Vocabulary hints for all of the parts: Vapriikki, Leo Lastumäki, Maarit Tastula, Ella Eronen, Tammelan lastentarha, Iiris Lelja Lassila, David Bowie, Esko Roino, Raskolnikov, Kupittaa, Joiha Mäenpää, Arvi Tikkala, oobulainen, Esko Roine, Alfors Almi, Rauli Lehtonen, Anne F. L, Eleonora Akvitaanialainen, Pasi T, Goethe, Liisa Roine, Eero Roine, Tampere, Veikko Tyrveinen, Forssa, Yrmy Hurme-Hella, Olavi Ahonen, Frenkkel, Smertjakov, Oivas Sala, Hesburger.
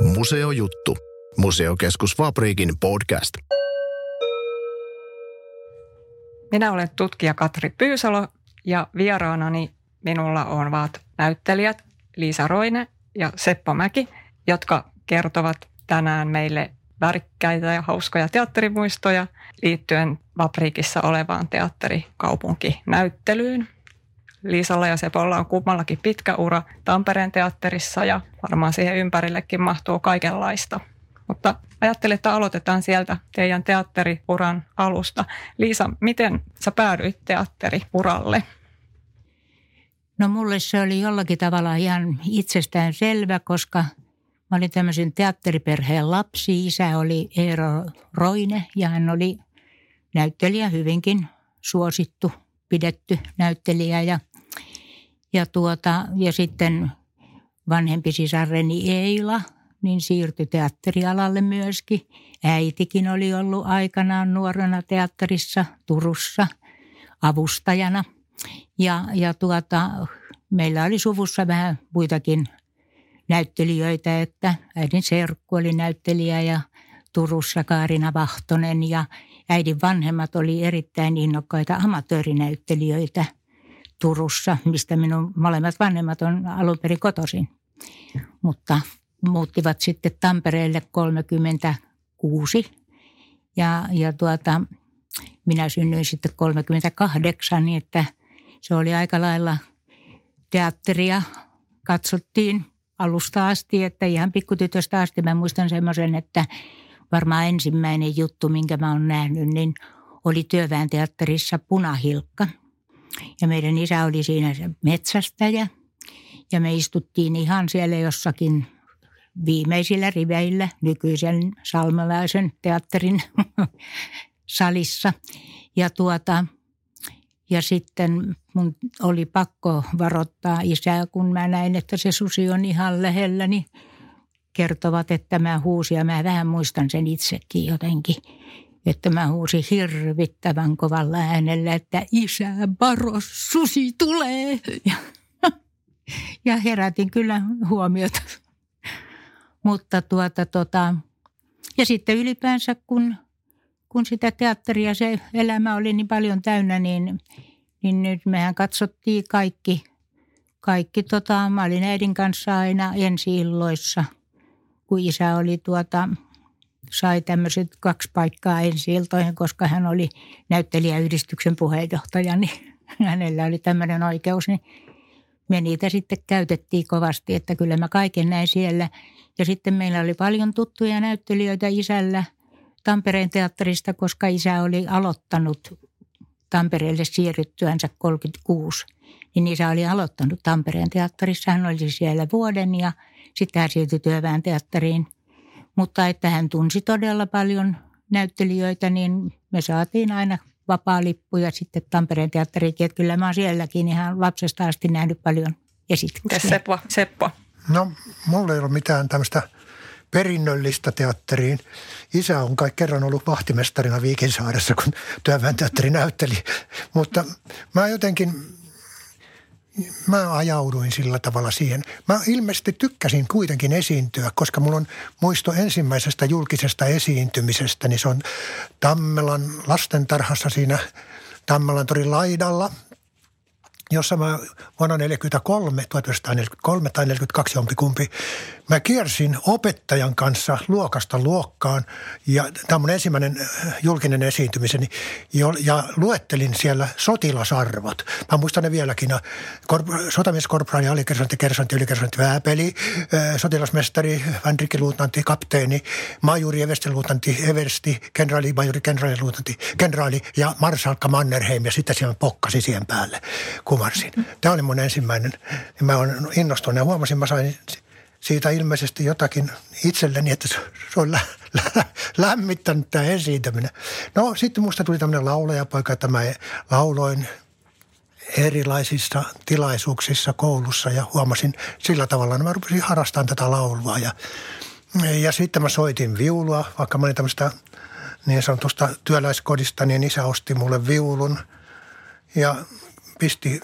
Museojuttu. Museokeskus Vapriikin podcast. Minä olen tutkija Katri Pyysalo ja vieraanani minulla on vaat näyttelijät Liisa Roine ja Seppo Mäki, jotka kertovat tänään meille värikkäitä ja hauskoja teatterimuistoja liittyen Vapriikissa olevaan teatterikaupunkinäyttelyyn. Liisalla ja Sepolla on kummallakin pitkä ura Tampereen teatterissa ja varmaan siihen ympärillekin mahtuu kaikenlaista. Mutta ajattelin, että aloitetaan sieltä teidän teatteriuran alusta. Liisa, miten sä päädyit teatteriuralle? No mulle se oli jollakin tavalla ihan itsestään selvä, koska mä olin tämmöisen teatteriperheen lapsi. Isä oli Eero Roine ja hän oli näyttelijä, hyvinkin suosittu, pidetty näyttelijä. Ja sitten vanhempi sisareni Eila niin siirtyi teatterialalle myöskin. Äitikin oli ollut aikanaan nuorena teatterissa Turussa avustajana. Ja meillä oli suvussa vähän muitakin näyttelijöitä, että äidin serkku oli näyttelijä ja Turussa Kaarina Vahtonen ja äidin vanhemmat oli erittäin innokkaita amatöörinäyttelijöitä Turussa, mistä minun molemmat vanhemmat on alun perin kotoisin, mutta muuttivat sitten Tampereelle 36 ja minä synnyin sitten 38, niin että se oli aika lailla teatteria katsottiin alusta asti, että ihan pikkutytöstä asti. Mä muistan semmoisen, että varmaan ensimmäinen juttu, minkä mä oon nähnyt, niin oli Työväen teatterissa Punahilkka. Ja meidän isä oli siinä metsästäjä ja me istuttiin ihan siellä jossakin viimeisillä riveillä nykyisen Salmelaisen teatterin salissa. Ja sitten mun oli pakko varoittaa isää, kun mä näin, että se susi on ihan lähellä, niin kertovat, että mä huusin, ja mä vähän muistan sen itsekin jotenkin, että mä huusin hirvittävän kovalla äänellä, että isä, varo, susi tulee! Ja herätin kyllä huomiota. Mutta ja sitten ylipäänsä, kun sitä teatteria se elämä oli niin paljon täynnä, niin nyt mehän katsottiin kaikki, mä olin äidin kanssa aina ensi-illoissa, kun isä oli sai tämmöiset 2 paikkaa ensi-iltoihin, koska hän oli näyttelijäyhdistyksen puheenjohtaja, niin hänellä oli tämmöinen oikeus, niin me niitä sitten käytettiin kovasti, että kyllä mä kaiken näin siellä. Ja sitten meillä oli paljon tuttuja näyttelijöitä isällä Tampereen teatterista, koska isä oli aloittanut Tampereelle siirryttyänsä 36, niin isä oli aloittanut Tampereen teatterissa. Hän oli siellä vuoden ja sitten hän siirtyi Työväen teatteriin. Mutta että hän tunsi todella paljon näyttelijöitä, niin me saatiin aina vapaa lippu ja sitten Tampereen teatteriinkin. Että kyllä mä oon sielläkin ihan lapsesta asti nähnyt paljon esityksiä. Seppo. No, mulla ei ole mitään tämmöistä perinnöllistä teatteriin. Isä on kai kerran ollut vahtimestarina Viikinsaaressa, kun Työväen teatteri näytteli. Mutta mä ajauduin sillä tavalla siihen. Mä ilmeisesti tykkäsin kuitenkin esiintyä, koska mulla on muisto ensimmäisestä julkisesta esiintymisestä, niin se on Tammelan lastentarhassa siinä Tammelan torin laidalla, jossa mä vuonna 1943 tai 1942 jompikumpi, mä kiersin opettajan kanssa luokasta luokkaan ja tämä on mun ensimmäinen julkinen esiintymiseni ja luettelin siellä sotilasarvot. Mä muistan ne vieläkin, sotamieskorporaali, alikersantti, kersantti, ylikersantti, vääpeli, sotilasmestari, vänrikkiluutnantti, kapteeni, majuri, everstiluutnantti, eversti, kenraali, majuri, kenraaliluutnantti, kenraali ja marsalkka Mannerheim ja sitten siellä pokkasi siihen päälle. Tämä oli mun ensimmäinen. Mä olen innostunut ja huomasin, mä sain siitä ilmeisesti jotakin itselleni, että se on lämmittänyt tämä esiintyminen. No sitten musta tuli tämmöinen laulajapoika, että mä lauloin erilaisissa tilaisuuksissa koulussa ja huomasin sillä tavalla, että mä rupesin harrastamaan tätä laulua. Ja sitten mä soitin viulua, vaikka mä olin tämmöistä niin sanotusta työläiskodista, niin isä osti mulle viulun ja pisti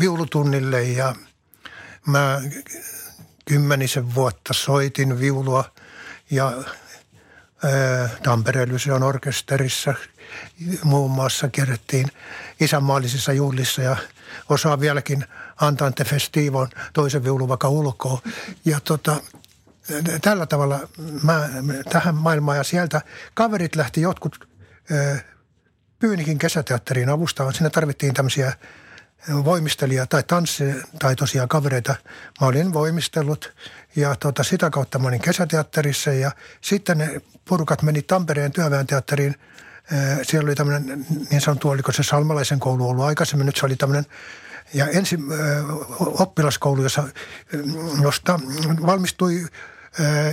viulutunnille ja mä kymmenisen vuotta soitin viulua ja Tampereen Lyseon orkesterissa muun muassa kierrettiin isänmaallisissa juhlissa ja osaan vieläkin Antante Festivon toisen viulun vaikka ulkoa. Ja tällä tavalla mä tähän maailmaan ja sieltä kaverit lähti jotkut Pyynikin kesäteatterin avustaan. Siinä tarvittiin tämmöisiä voimistelija tai tanssitaitoisia kavereita. Mä olin voimistellut ja sitä kautta mä olin kesäteatterissa ja sitten ne porukat meni Tampereen työväenteatteriin. Siellä oli tämmöinen niin sanottu, oliko se Salmelaisen koulu ollut aikaisemmin, nyt se oli tämmöinen ja ensin oppilaskoulu, josta valmistui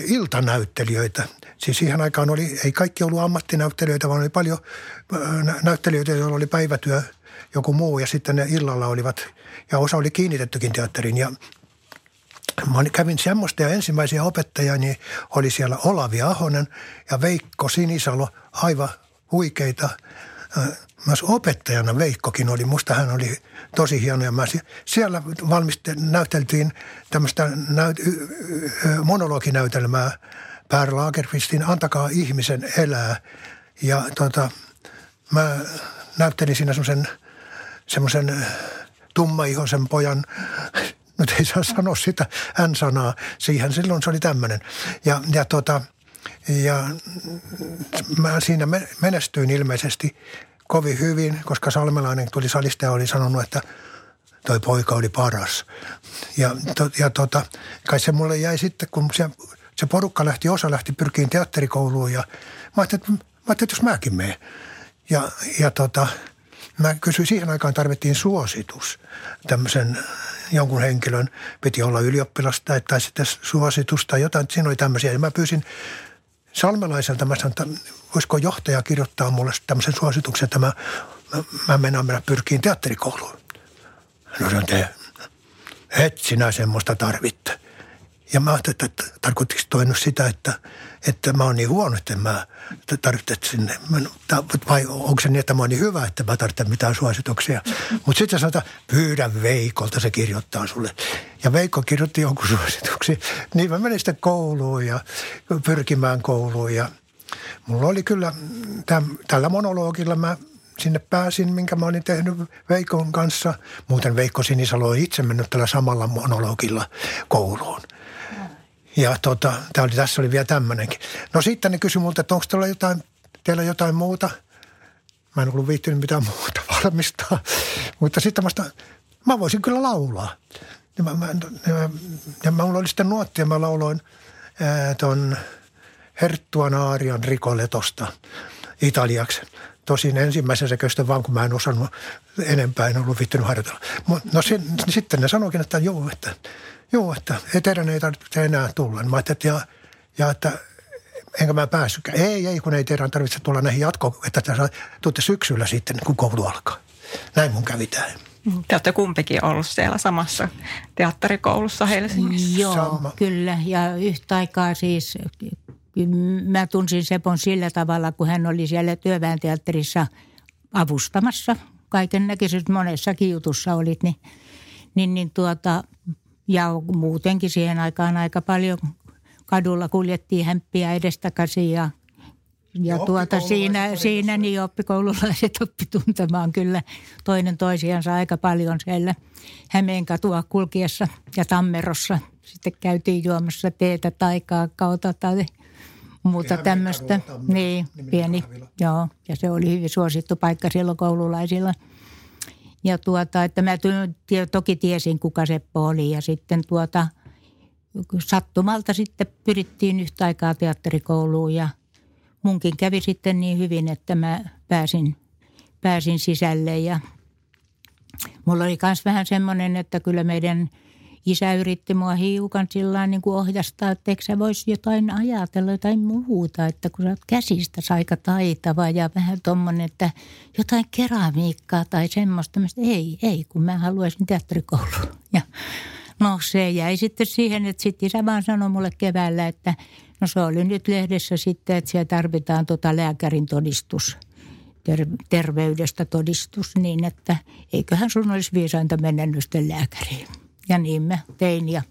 iltanäyttelijöitä. Siis siihen aikaan ei kaikki ollut ammattinäyttelijöitä, vaan oli paljon näyttelijöitä, joilla oli päivätyö joku muu ja sitten ne illalla olivat ja osa oli kiinnitettykin teatteriin ja mä kävin semmoista ja ensimmäisiä opettajia, niin oli siellä Olavi Ahonen ja Veikko Sinisalo, aivan huikeita. Myös opettajana Veikkokin oli, musta hän oli tosi hieno ja mä siellä näyteltiin tämmöistä monologinäytelmää Pär Lagerkvistin Antakaa ihmisen elää ja mä näyttelin siinä semmoisen tummaihoisen pojan, nyt ei saa sanoa sitä N-sanaa, siihen silloin se oli tämmöinen. Ja mä siinä menestyin ilmeisesti kovin hyvin, koska Salmelainen tuli salista ja oli sanonut, että toi poika oli paras. Ja kai se mulle jäi sitten, kun se porukka lähti, osa lähti pyrkiin teatterikouluun ja mä ajattelin, että jos mäkin menen. Mä kysyin, siihen aikaan tarvittiin suositus. Tämmöisen jonkun henkilön piti olla ylioppilasta tai sitten suositus tai jotain. Siinä oli tämmöisiä. Ja mä pyysin Salmelaiselta, mä sanoin, että voisiko johtaja kirjoittaa mulle tämmöisen suosituksen, että mä mennään pyrkiin teatterikouluun. No se on et sinä semmoista tarvitte. Ja mä ajattelin, että tarkoittiko toi nyt sitä, että mä oon niin huono, että mä tarvitsen sinne. Vai onko se niin, että mä oon niin hyvä, että mä tarvitsen mitään suosituksia. Mutta sitten sanotaan, pyydä Veikolta, se kirjoittaa sulle. Ja Veikko kirjoitti jonkun suosituksen. Niin mä menin sitten kouluun ja pyrkimään kouluun. Ja mulla oli kyllä, tällä monologilla mä sinne pääsin, minkä mä olin tehnyt Veikon kanssa. Muuten Veikko Sinisalo on itse mennyt tällä samalla monologilla kouluun. Ja tässä oli vielä tämmöinenkin. No sitten ne kysyi multa, että onko teillä jotain muuta. Mä en ollut viihtynyt mitään muuta valmistaa. Mutta sitten mä voisin kyllä laulaa. Ja mulla oli sitten nuotti ja mä lauloin ton Herttuan aarian Ricoletosta italiaksi. Tosin ensimmäisen seköisten vaan, kun mä en osannut enempää, en ollut viihtynyt harjoitella. No sitten ne sanoikin, että että teidän ei tarvitse enää tulla. Mä ajattelin, että enkä mä päässytkään. Ei, kun ei teidän tarvitse tulla näihin jatkoon, että tuutte syksyllä sitten, kun koulu alkaa. Näin mun kävitään. Te olette kumpikin ollut siellä samassa teatterikoulussa Helsingissä. Joo, Kyllä. Ja yhtä aikaa siis, mä tunsin Sepon sillä tavalla, kun hän oli siellä työväenteatterissa avustamassa. Kaiken näköisesti monessakin jutussa olit, ja muutenkin siihen aikaan aika paljon kadulla kuljettiin hämppiä edestakaisin ja siinä niin oppikoululaiset oppi tuntemaan kyllä toinen toisiansa aika paljon siellä Hämeenkatua kulkiessa ja Tammerossa. Sitten käytiin juomassa teetä tai kaakaota tai muuta tämmöistä. Niin, pieni. Joo, ja se oli hyvin suosittu paikka silloin koululaisilla. Ja että mä toki tiesin, kuka Seppo oli ja sitten sattumalta sitten pyrittiin yhtä aikaa teatterikouluun ja munkin kävi sitten niin hyvin, että mä pääsin sisälle ja mulla oli myös vähän semmoinen, että kyllä meidän isä yritti mua hiukan sillain niin kuin ohjastaa, että eikö sä vois jotain ajatella, jotain muuta, että kun sä oot käsistä aika taitava ja vähän tommonen, että jotain keramiikkaa tai semmoista. Mä sanoin, ei, kun mä haluaisin teatterikouluun. Ja no se jäi sitten siihen, että sitten isä vaan sanoi mulle keväällä, että no se oli nyt lehdessä sitten, että siellä tarvitaan lääkärin todistus. Terveydestä todistus niin, että eiköhän sun olisi viisainta mennä nyt lääkäriin. Ja niin mä tein ja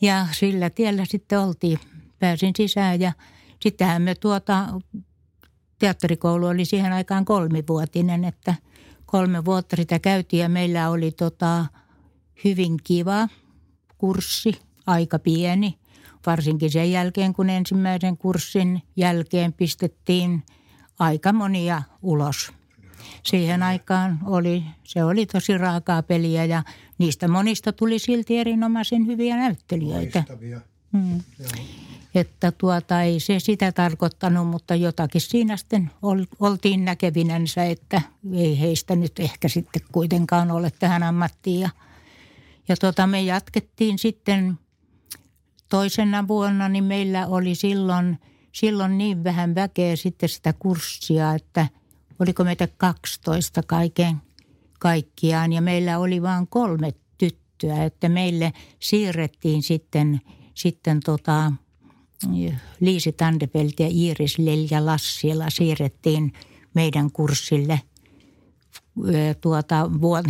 Ja sillä tiellä sitten oltiin. Pääsin sisään ja sittenhän me teatterikoulu oli siihen aikaan 3-vuotinen, että 3 vuotta sitä käytiin ja meillä oli hyvin kiva kurssi, aika pieni. Varsinkin sen jälkeen, kun ensimmäisen kurssin jälkeen pistettiin aika monia ulos. Siihen aikaan se oli tosi raakaa peliä ja niistä monista tuli silti erinomaisen hyviä näyttelijöitä. Että ei se sitä tarkoittanut, mutta jotakin siinä sitten oltiin näkevinänsä, että ei heistä nyt ehkä sitten kuitenkaan ole tähän ammattiin. Ja me jatkettiin sitten toisena vuonna, niin meillä oli silloin niin vähän väkeä sitten sitä kurssia, että oliko meitä 12 kaiken kaikkiaan ja meillä oli vain 3 tyttöä, että meille siirrettiin sitten Liisi Tandepelti ja Iiris Lelja Lassila siirrettiin meidän kurssille.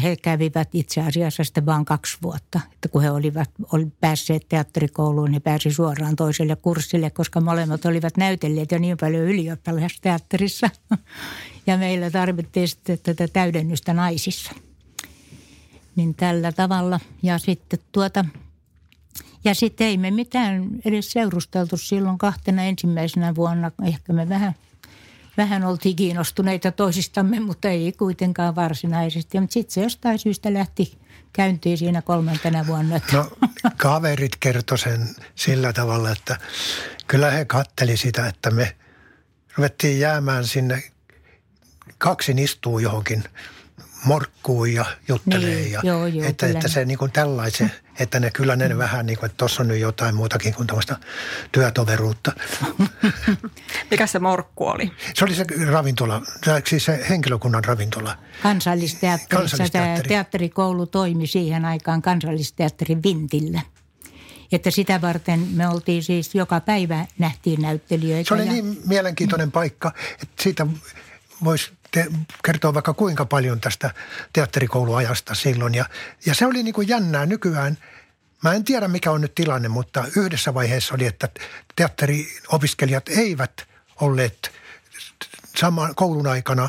He kävivät itse asiassa sitten vain 2 vuotta, että kun he olivat päässeet teatterikouluun, he pääsi suoraan toiselle kurssille, koska molemmat olivat näytelleet jo niin paljon ylioppilasteatterissa. Ja meillä tarvittiin sitten tätä täydennystä naisissa. Niin tällä tavalla. Ja sitten ja sitten ei me mitään edes seurusteltu silloin 2 ensimmäisenä vuonna. Ehkä me vähän oltiin kiinnostuneita toisistamme, mutta ei kuitenkaan varsinaisesti. Mutta sitten se jostain syystä lähti käyntiin siinä 3. vuonna. No, kaverit kertoi sen sillä tavalla, että kyllä he katteli sitä, että me ruvettiin jäämään sinne. 2 istuu johonkin morkkuun ja juttelee. Niin, ja, joo, että se niin kuin tällaisen, että ne kyllä ne vähän niin kuin, että tuossa on nyt jotain muutakin kuin tämmöistä työtoveruutta. Mikä se morkku oli? Se oli se ravintola, siis se henkilökunnan ravintola. Kansallisteatteri. Teatterikoulu toimi siihen aikaan Kansallisteatterin vintillä. Että sitä varten me oltiin siis joka päivä nähtiin näyttelijöitä. Se oli niin mielenkiintoinen paikka, että siitä voisi kertoa vaikka kuinka paljon tästä teatterikouluajasta silloin. Ja se oli niin kuin jännää nykyään. Mä en tiedä, mikä on nyt tilanne, mutta yhdessä vaiheessa oli, että teatteriopiskelijat eivät olleet saman koulun aikana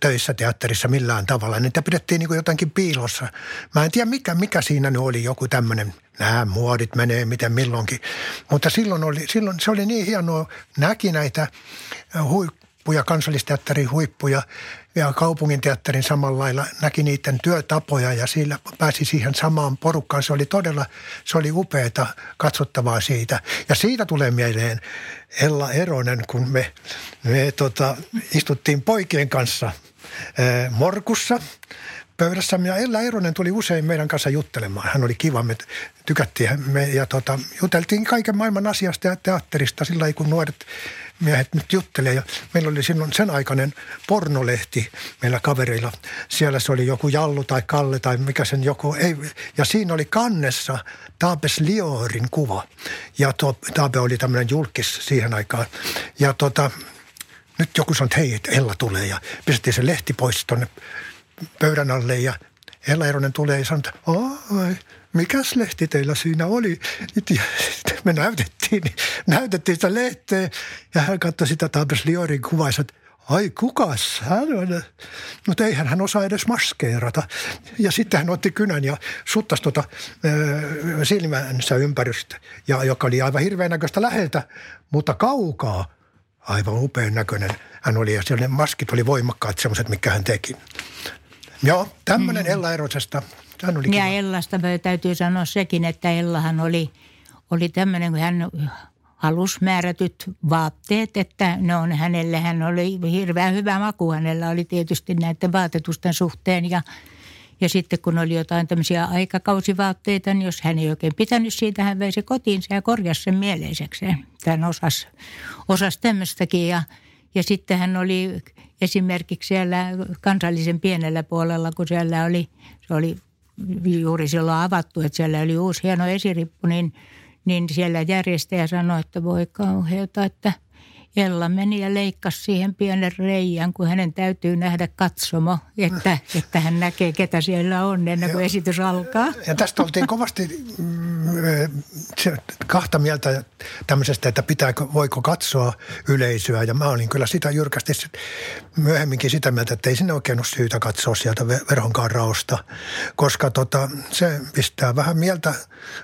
töissä teatterissa millään tavalla. Niitä pidettiin niin kuin jotenkin piilossa. Mä en tiedä, mikä siinä nyt oli joku tämmöinen, nämä muodit menee miten milloinkin. Mutta silloin se oli niin hienoa, näki näitä Kansallisteatterin huippuja ja kaupunginteatterin samalla lailla näki niiden työtapoja ja sillä pääsi siihen samaan porukkaan. Se oli todella, se oli upeata katsottavaa siitä. Ja siitä tulee mieleen Ella Eronen, kun me istuttiin poikien kanssa morkussa pöydässä. Ja Ella Eronen tuli usein meidän kanssa juttelemaan. Hän oli kiva, me tykättiin ja juteltiin kaiken maailman asiasta ja teatterista sillä lailla, kun nuoret miehet nyt juttelee. Ja meillä oli silloin sen aikainen pornolehti meillä kavereilla. Siellä se oli joku Jallu tai Kalle tai mikä sen joku. Ei. Ja siinä oli kannessa Taapes Liorin kuva. Ja Taape oli tämmöinen julkis siihen aikaan. Ja nyt joku sanoi, että hei, Ella tulee. Ja pistettiin se lehti pois tuonne pöydän alle ja Ella Eronen tulee ja sanoi, että mikäs lehti teillä siinä oli? Me näytettiin sitä lehteä ja hän katsoi sitä Tampers Liorin kuvaa ja sanoi, ai kukas hän on? Mutta eihän hän osaa edes maskeerata. Ja sitten hän otti kynän ja suttasi silmänsä ympäristö, joka oli aivan hirveän näköistä läheltä, mutta kaukaa aivan upean näköinen hän oli. Ja siellä ne maskit oli voimakkaat sellaiset, mitkä hän teki. Joo, tämmöinen Ella Erosesta. Ja Ellasta täytyy sanoa sekin, että Ellahan oli tämmöinen, kun hän halusi määrätyt vaatteet, että ne on hänelle, hän oli hirveän hyvä maku, hänellä oli tietysti näiden vaatetusten suhteen ja sitten kun oli jotain tämmöisiä aikakausivaatteita, niin jos hän ei oikein pitänyt siitä, hän vei se kotiinsa ja korjasi sen mieleisekseen. Hän osasi tämmöistäkin ja sitten hän oli esimerkiksi siellä kansallisen pienellä puolella, kun siellä se oli juuri silloin avattu, että siellä oli uusi hieno esirippu, niin siellä järjestäjä sanoi, että voi kauheata, että Ella meni ja leikkasi siihen pienen reijän, kun hänen täytyy nähdä katsomo, että hän näkee, ketä siellä on ennen kuin esitys alkaa. Ja tästä oltiin kovasti kahta mieltä tämmöisestä, että pitääkö, voiko katsoa yleisöä. Ja mä olin kyllä sitä jyrkästi myöhemminkin sitä mieltä, että ei sinne oikein ole syytä katsoa sieltä verhonkaan raosta, koska se pistää vähän mieltä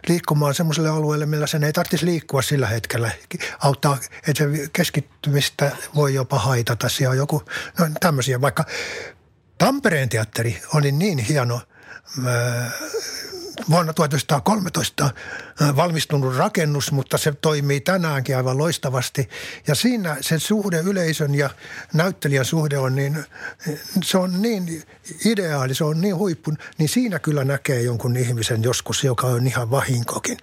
liikkumaan semmoiselle alueelle, millä sen ei tarvitsisi liikkua sillä hetkellä. Auttaa, että se keskittymistä voi jopa haitata. Siellä on joku, no tämmöisiä, vaikka Tampereen teatteri oli niin hieno vuonna 1913 valmistunut rakennus, mutta se toimii tänäänkin aivan loistavasti. Ja siinä se suhde yleisön ja näyttelijän suhde on niin, se on niin ideaali, se on niin huippu, niin siinä kyllä näkee jonkun ihmisen joskus, joka on ihan vahinkokin,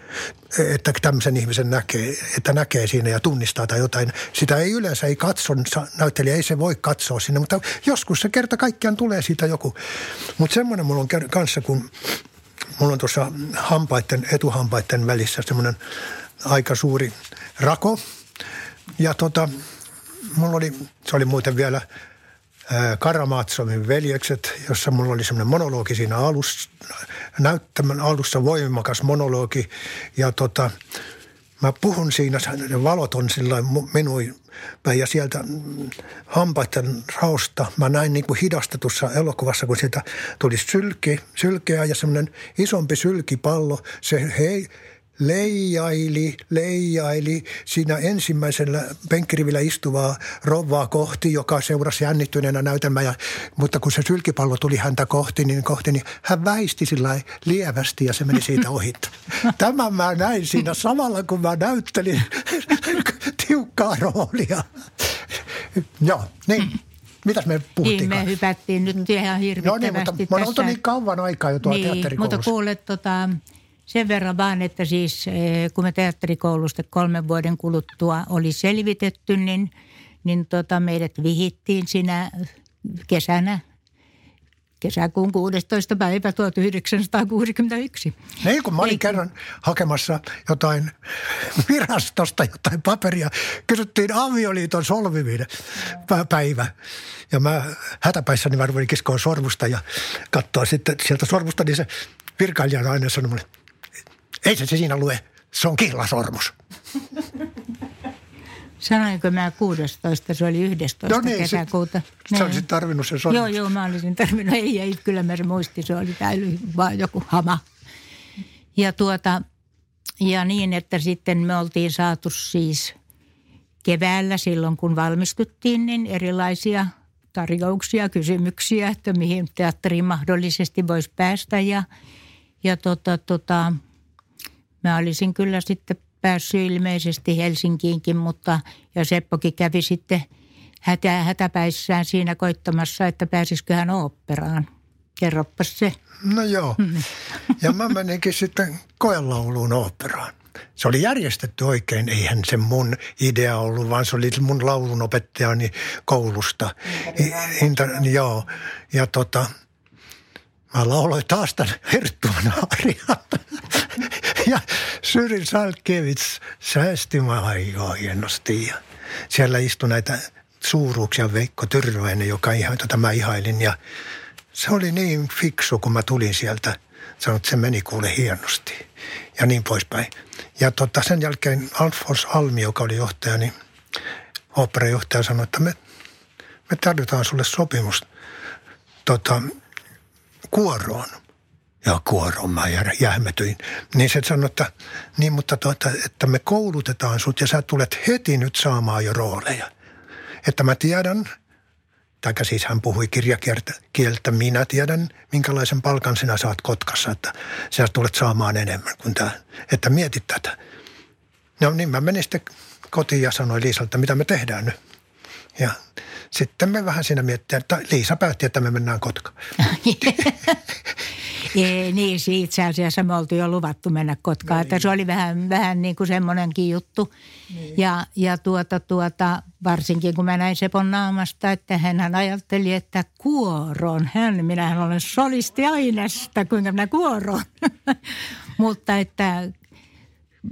että tämmöisen ihmisen näkee, että näkee siinä ja tunnistaa tai jotain. Sitä ei yleensä ei katso, näyttelijä ei se voi katsoa sinne, mutta joskus se kerta kaikkiaan tulee siitä joku. Mutta semmoinen mulla on kanssa, kun mulla on tuossa etuhampaiden välissä semmoinen aika suuri rako. Ja mulla oli, se oli muuten vielä Karamatsomin veljekset, jossa mulla oli semmoinen monologi siinä alussa, näyttämän alussa voimakas monologi. Ja mä puhun siinä, ne valot on sillä minun päin ja sieltä hampaiden raosta. Mä näin niin kuin hidastetussa elokuvassa, kun sieltä tuli sylkeä ja semmoinen isompi sylkipallo. Se leijaili siinä ensimmäisellä penkkirivillä istuvaa rouvaa kohti, joka seurasi jännittyneenä näytelmää. Mutta kun se sylkipallo tuli häntä kohti, niin hän väisti sillä lievästi ja se meni siitä ohi. Tämän mä näin siinä samalla, kun mä näyttelin tiukkaa roolia. Joo, niin. Mitäs me puhuttiin? Niin, me hypättiin nyt ihan hirvittävästi tässä. No niin, mutta me on oltu niin kauan aikaa jo tuolla teatterikoulussa. Mutta kuulet sen verran vaan, että siis kun me teatterikoulusta 3 vuoden kuluttua oli selvitetty, niin meidät vihittiin sinä kesänä, kesäkuun 16. päivä 1961. Ei, kun mä olin kerran hakemassa jotain virastosta, jotain paperia. Kysyttiin avioliiton solviminen päivä. Ja mä hätäpäissäni mä ruvenin kiskoon sormusta ja katsoa sitten sieltä sormusta, niin se virkailija aina sanoi mulle, ei se siinä lue, se on kihlasormus. Sanoinko mä 16, se oli 11 kesäkuuta. Sä olisit tarvinnut sen sormus. Joo, mä olisin tarvinnut. Ei, kyllä mä se muistin, se oli täyly, vaan joku hama. Ja ja niin, että sitten me oltiin saatu siis keväällä silloin, kun valmistuttiin, niin erilaisia tarjouksia, kysymyksiä, että mihin teatteriin mahdollisesti voisi päästä. Ja mä olisin kyllä sitten päässyt ilmeisesti Helsinkiinkin, ja Seppokin kävi sitten hätäpäissään siinä koittamassa, että pääsisikö hän oopperaan. Kerroppas se. No joo. Ja mä meninkin sitten koelauluun oopperaan. Se oli järjestetty oikein, eihän se mun idea ollut, vaan se oli mun laulunopettajani koulusta. Joo. Ja mä lauloin taas tämän Herttuan Arian. Ja Syrin Salkevits säästi maailmaa hienosti. Ja siellä istui näitä suuruuksia Veikko Tyrveinen, jota mä ihailin. Ja se oli niin fiksu, kun mä tulin sieltä. Sanoin, että se meni kuule hienosti. Ja niin poispäin. Ja sen jälkeen Alfors Almi, joka oli johtaja, niin oopperajohtaja sanoi, että me tarjotaan sulle sopimus kuoroon. Ja kuoroon mä jähmetyin. Niin se sanoi, että, niin, mutta että me koulutetaan sut ja sä tulet heti nyt saamaan jo rooleja. Että mä tiedän, tai siis hän puhui kirjakieltä, minä tiedän, minkälaisen palkan sinä saat Kotkassa, että sinä tulet saamaan enemmän kuin tämä, että mietit tätä. No niin, mä menin sitten kotiin ja sanoin Liisalle, että mitä me tehdään nyt. Ja sitten me vähän siinä miettii, että Liisa päätti, että me mennään Kotkaan. Niin, itse asiassa me oltiin jo luvattu mennä Kotkaan, että se oli vähän niin kuin semmoinenkin juttu. Niin. Ja varsinkin kun mä näin Sepon naamasta, että hän ajatteli, että kuoroon. Minähän olen solisti aineesta, kuinka minä kuoroon. Mutta että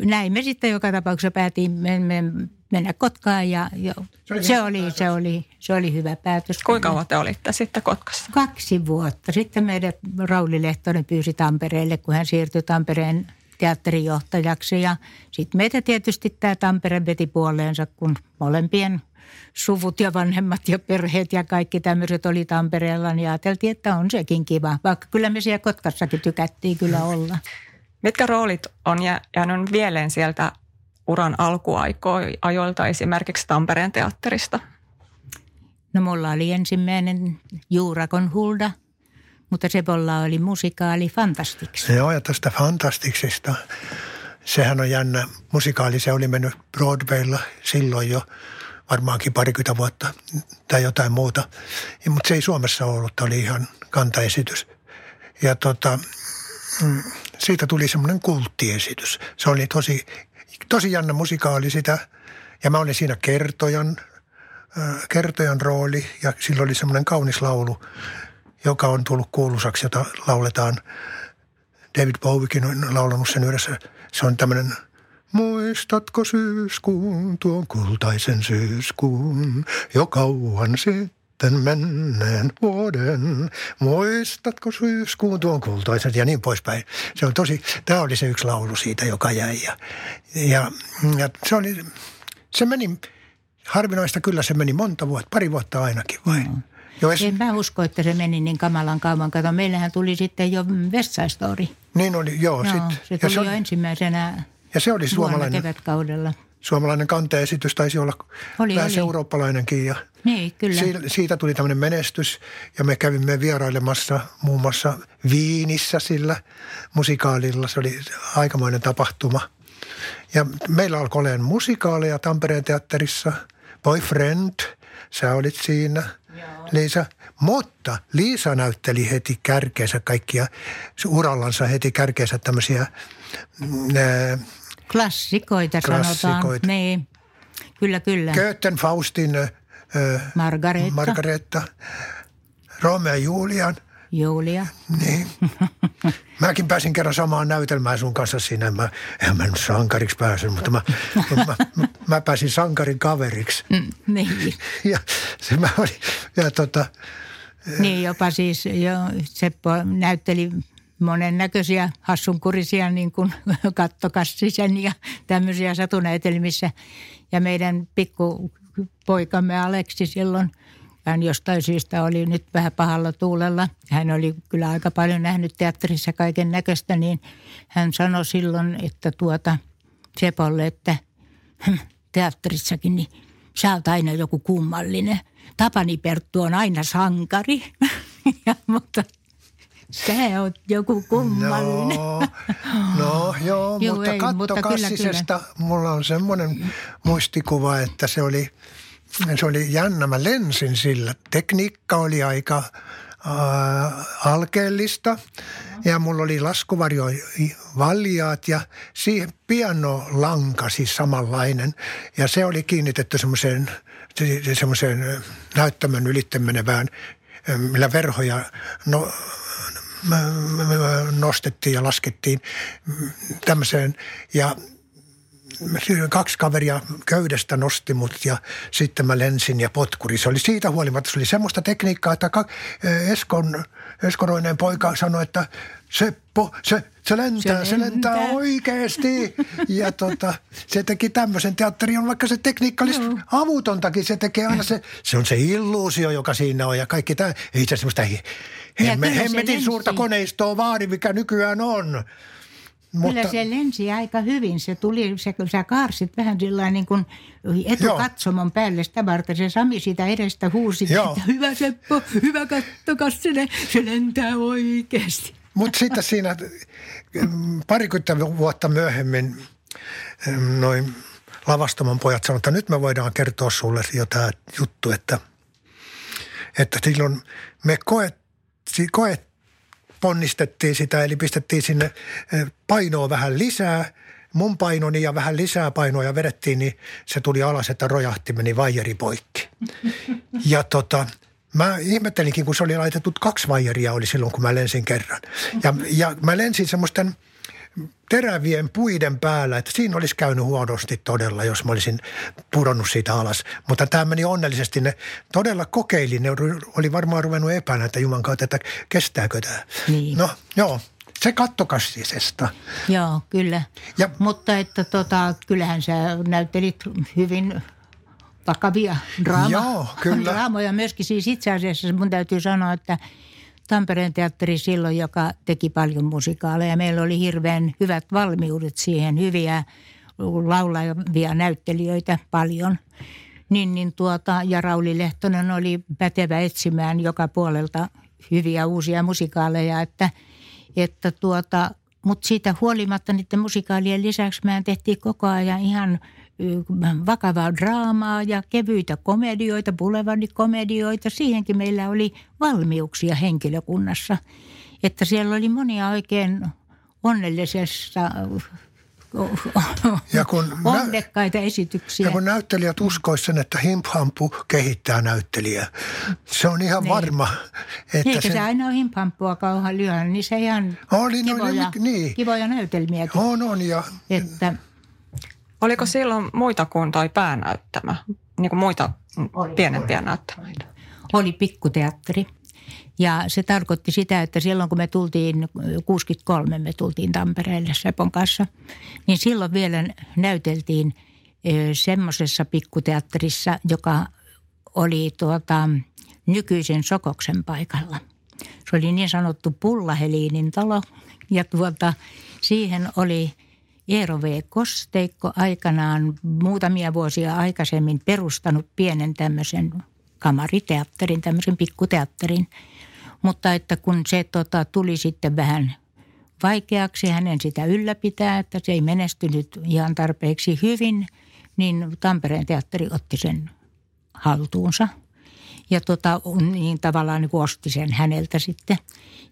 näin me sitten joka tapauksessa päätimme mennä Kotkaan ja se oli hyvä päätös. Kuinka kauan te olitte sitten Kotkassa? 2 vuotta. Sitten meidän Rauli Lehtonen pyysi Tampereelle, kun hän siirtyi Tampereen teatterijohtajaksi. Ja sitten meitä tietysti tämä Tampere veti puoleensa, kun molempien suvut ja vanhemmat ja perheet ja kaikki tämmöiset oli Tampereella, niin ajateltiin, että on sekin kiva. Vaikka kyllä me siellä Kotkassakin tykättiin kyllä olla. Mitkä roolit on jäänyt mieleen sieltä uran alkuajoilta esimerkiksi Tampereen teatterista? No mulla oli ensimmäinen Juurakon Hulda, mutta Sepolla oli musikaali Fantastix. Joo, ja tästä Fantastixista, sehän on jännä. Musikaali, se oli mennyt Broadwaylla silloin jo varmaankin 20 vuotta tai jotain muuta. Mutta se ei Suomessa ollut, oli ihan kantaesitys. Ja siitä tuli semmoinen kulttiesitys. Se oli tosi jännä musikaali sitä, ja mä olin siinä kertojan rooli, ja sillä oli semmoinen kaunis laulu, joka on tullut kuuluisaksi, jota lauletaan. David Bowiekin on laulanut sen yhdessä. Se on tämmöinen, muistatko syyskuun, tuon kultaisen syyskuun, jo kauan sitten menneen vuoden, muistatko syyskuun, tuon kultaisen, ja niin poispäin. Se on tämä oli se yksi laulu siitä, joka jäi. Ja se meni, harvinaista kyllä se meni monta vuotta, 2 vuotta ainakin vain. Mm. En mä usko, että se meni niin kamalan kauan. Kato, meillähän tuli sitten jo West Side Story. Niin oli, joo. Se tuli jo ensimmäisenä ja se oli vuonna kevätkaudella. Suomalainen kantaesitys taisi olla lähes eurooppalainenkin. Ja niin, kyllä. Siitä tuli tämmöinen menestys ja me kävimme vierailemassa muun muassa Viinissä sillä musikaalilla. Se oli aikamoinen tapahtuma. Ja meillä alkoi olemaan musikaaleja Tampereen teatterissa. Boyfriend, sä olit siinä. Joo. Liisa. Mutta Liisa näytteli heti kärkeensä kaikkia, urallansa heti kärkeensä tämmöisiä klassikoita. Niin. Kyllä. Goethen Faustin Margaretta. Romeo ja Julia. Niin. Mäkin pääsin kerran samaan näytelmään sun kanssa siinä. Mä en sankariksi pääsen, mutta mä pääsin sankarin kaveriksi. Niin. Ja se mä olin, ja niin jopa siis jo Seppo näytteli monennäköisiä hassunkurisia niin kuin kattokassisen ja tämmöisiä satunäytelmissä. Ja meidän pikkupoikamme Aleksi silloin, hän jostain syystä oli nyt vähän pahalla tuulella. Hän oli kyllä aika paljon nähnyt teatterissa kaiken näköistä, niin hän sanoi silloin, että Sepolle, että teatterissakin niin sä oot aina joku kummallinen. Tapani Perttu on aina sankari, mutta sä oot joku kummallinen. No joo, mutta kattokassisesta mulla on semmoinen muistikuva, että se oli jännä. Mä lensin sillä. Tekniikka oli aika alkeellista ja mulla oli laskuvarjovaljaat ja siihen pianolanka siis samanlainen. Ja se oli kiinnitetty semmoiseen näyttämön ylittemenevään, millä verhoja nostettiin ja laskettiin tämmöiseen. Ja 2 kaveria köydestä nosti mut ja sitten mä lensin ja potkuri. Se oli siitä huolimatta, se oli semmoista tekniikkaa, että Esko Roineen poika sanoi, että Seppo, se lentää oikeesti. Ja se teki tämmöisen teatterion, vaikka se tekniikka olisi avutontakin, se tekee aina se on se illuusio, joka siinä on ja kaikki tämä. Ei se semmoista hemmetin suurta koneistoa vaadi, mikä nykyään on. Kyllä se lensi aika hyvin. Se tuli, sä kaarsit vähän sillain niin kuin etukatsomon päälle sitä varten. Se Sami sitä edestä huusi, että hyvä Seppo, hyvä kattokassinen, se lentää oikeasti. Mutta sitten siinä 20 vuotta myöhemmin noin lavastamon pojat sanoivat, että nyt me voidaan kertoa sulle jo tämä juttu, että silloin me ponnistettiin sitä, eli pistettiin sinne painoa vähän lisää, mun painoni ja vähän lisää painoa ja vedettiin, niin se tuli alas, että rojahti, meni vaijeri poikki. Ja mä ihmettelinkin, kun se oli laitettu 2 vaijeria oli silloin, kun mä lensin kerran. Ja mä lensin semmoisten terävien puiden päällä, että siinä olisi käynyt huonosti todella, jos mä olisin pudonnut siitä alas. Mutta tämä meni onnellisesti. Ne todella kokeili, ne oli varmaan ruvennut epänä, että Juman kautta, että kestääkö tämä. Niin. No, joo. Se kattokastisesta. Joo, kyllä. Ja, mutta että kyllähän sä näyttelit hyvin vakavia draamoja myöskin. Siis itse asiassa mun täytyy sanoa, että Tampereen teatteri silloin, joka teki paljon musikaaleja. Meillä oli hirveän hyvät valmiudet siihen, hyviä laulavia näyttelijöitä paljon. Ja Rauli Lehtonen oli pätevä etsimään joka puolelta hyviä uusia musikaaleja, mutta siitä huolimatta niiden musikaalien lisäksi mehän tehtiin koko ajan ihan vakavaa draamaa ja kevyitä komedioita, boulevardikomedioita. Siihenkin meillä oli valmiuksia henkilökunnassa, että siellä oli monia oikein onnellisessa onnekkaita esityksiä. Ja kun näyttelijät uskoisivat sen, että himphampu kehittää näyttelijää. Se on ihan varma. Että eikä se aina ole himphampua kauhan lyön, niin se ihan kivoja näytelmiäkin. On ja... Oliko silloin muita kuin tai päänäyttämä, niin kuin muita pienempiä näyttämöitä? Oli pikkuteatteri. Ja se tarkoitti sitä, että silloin kun me tultiin, 1963 me tultiin Tampereelle Sepon kanssa, niin silloin vielä näyteltiin semmoisessa pikkuteatterissa, joka oli nykyisen Sokoksen paikalla. Se oli niin sanottu Pullaheliinin talo ja siihen oli Eero V. Kosteikko aikanaan muutamia vuosia aikaisemmin perustanut pienen tämmöisen kamariteatterin, tämmöisen pikkuteatterin. Mutta että kun se tuli sitten vähän vaikeaksi hänen sitä ylläpitää, että se ei menestynyt ihan tarpeeksi hyvin, niin Tampereen teatteri otti sen haltuunsa. Ja niin tavallaan niin osti sen häneltä sitten.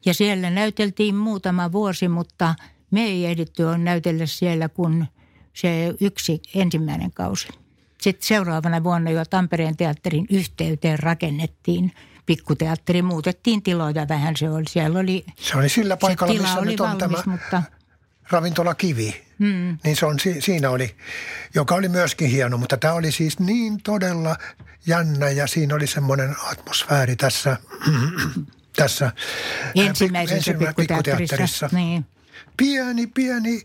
Ja siellä näyteltiin muutama vuosi, mutta me ei ehditty näytellä siellä kun se ensimmäinen kausi. Sitten seuraavana vuonna jo Tampereen teatterin yhteyteen rakennettiin pikkuteatteri, muutettiin tiloja vähän. Se oli sillä paikalla, missä nyt on valmis, tämä ravintola Kivi. Niin se on, siinä oli, joka oli myöskin hieno, mutta tämä oli siis niin todella jännä ja siinä oli semmoinen atmosfääri tässä ensimmäisessä pikkuteatterissa. Niin. Pieni,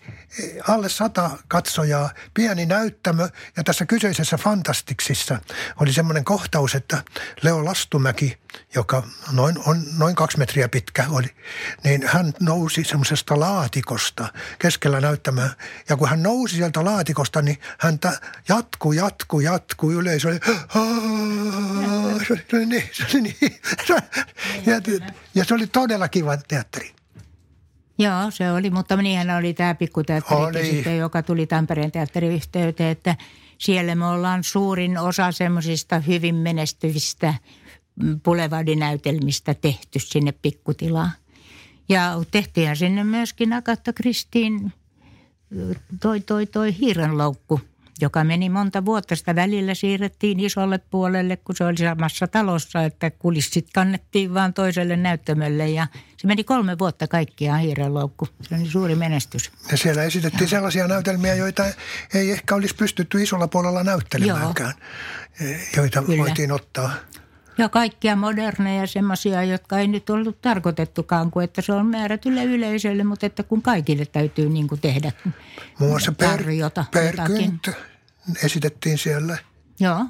alle 100 katsojaa, pieni näyttämö. Ja tässä kyseisessä Fantastiksissa oli semmoinen kohtaus, että Leo Lastumäki, joka on noin 2 metriä pitkä oli, niin hän nousi semmoisesta laatikosta keskellä näyttämään. Ja kun hän nousi sieltä laatikosta, niin häntä jatkui yleisö. Se oli niin. Ja se oli todella kiva teatteri. Joo, se oli, mutta niinhän oli tämä pikkuteatteri, joka tuli Tampereen teatteriyhteyteen, että siellä me ollaan suurin osa semmoisista hyvin menestyvistä boulevardinäytelmistä tehty sinne pikkutilaan. Ja tehtiin sinne myöskin Agatha Christien toi hiirenloukku, joka meni monta vuotta. Sitä välillä siirrettiin isolle puolelle, kun se oli samassa talossa, että kulissit kannettiin vaan toiselle näyttämölle. Ja se meni 3 vuotta kaikkiaan hiirenloukku. Se oli suuri menestys. Ja siellä esitettiin sellaisia näytelmiä, joita ei ehkä olisi pystytty isolla puolella näyttelemäänkään, joita voitiin ottaa. Ja kaikkia moderneja semmoisia, jotka ei nyt ollut tarkoitettukaan, kuin että se on määrätylle yleisölle, mutta että kun kaikille täytyy niin kuin tehdä tarjota. Per Kynttö esitettiin siellä. Joo.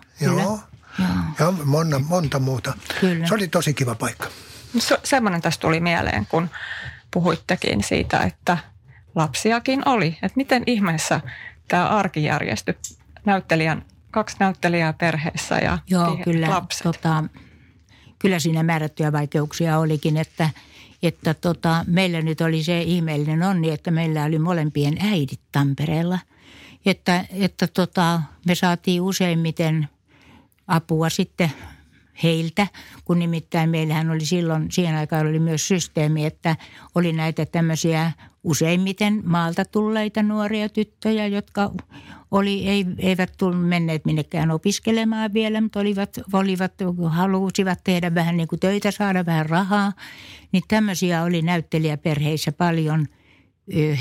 Monta muuta. Kyllä. Se oli tosi kiva paikka. Semmoinen tästä tuli mieleen, kun puhuittekin siitä, että lapsiakin oli. Että miten ihmeessä tämä arki järjestyi näyttelijän 2 näyttelijää perheessä ja lapset. Kyllä siinä määrättyjä vaikeuksia olikin, että meillä nyt oli se ihmeellinen onni, että meillä oli molempien äidit Tampereella. Että me saatiin useimmiten apua sitten heiltä, kun nimittäin meillähän oli silloin, siihen aikaan oli myös systeemi, että oli näitä tämmöisiä useimmiten maalta tulleita nuoria tyttöjä, jotka eivät menneet minnekään opiskelemaan vielä, mutta halusivat tehdä vähän niin kuin töitä, saada vähän rahaa. Niin tämmöisiä oli näyttelijäperheissä paljon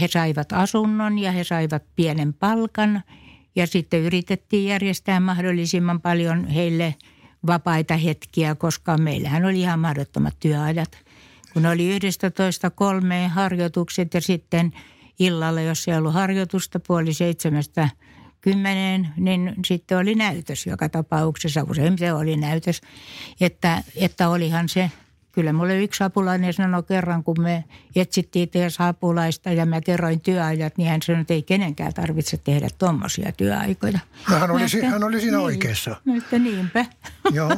he saivat asunnon ja he saivat pienen palkan ja sitten yritettiin järjestää mahdollisimman paljon heille vapaita hetkiä, koska meillähän oli ihan mahdottomat työajat. Kun oli 11:00–3:00 harjoitukset ja sitten illalla, jos ei ollut harjoitusta 6:30–10:00, niin sitten oli näytös joka tapauksessa. Useimmiten oli näytös, että olihan se. Kyllä mulle yksi apulainen sanoi kerran, kun me etsittiin tässä apulaista ja mä kerroin työajat, niin hän sanoi, että ei kenenkään tarvitse tehdä tuommoisia työaikoja. No, hän oli siinä niin, oikeassa. No, että niinpä. Joo.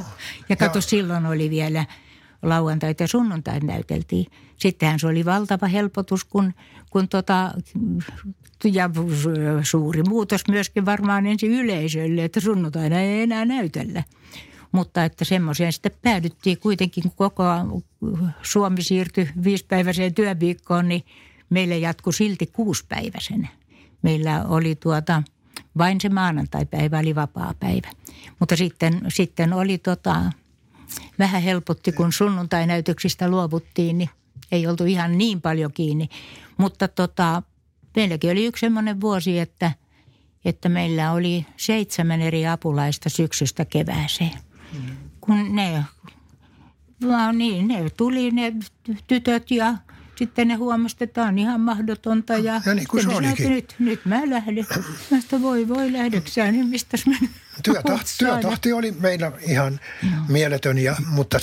Ja kato, silloin oli vielä lauantaita ja sunnuntait näyteltiin. Sittenhän se oli valtava helpotus, kun ja suuri muutos myöskin varmaan ensin yleisölle, että sunnuntaina ei enää näytellä. Mutta että semmoiseen sitten päädyttiin kuitenkin, kun koko Suomi siirtyi 5-päiväiseen työviikkoon, niin meillä jatkui silti 6-päiväisenä. Meillä oli vain se maanantaipäivä oli vapaapäivä. Mutta sitten oli vähän helpotti, kun sunnuntainäytöksistä luovuttiin, niin ei oltu ihan niin paljon kiinni. Mutta meilläkin oli yksi semmoinen vuosi, että meillä oli 7 eri apulaista syksystä kevääseen. Kun ne tuli ne tytöt ja sitten ne huomasivat, että tämä on ihan mahdotonta. Ja niin kuin se olikin. Nyt mä lähden. Mä sitä voi lähdeksään, niin mistäs mä Työtahti oli meillä ihan mieletön, mutta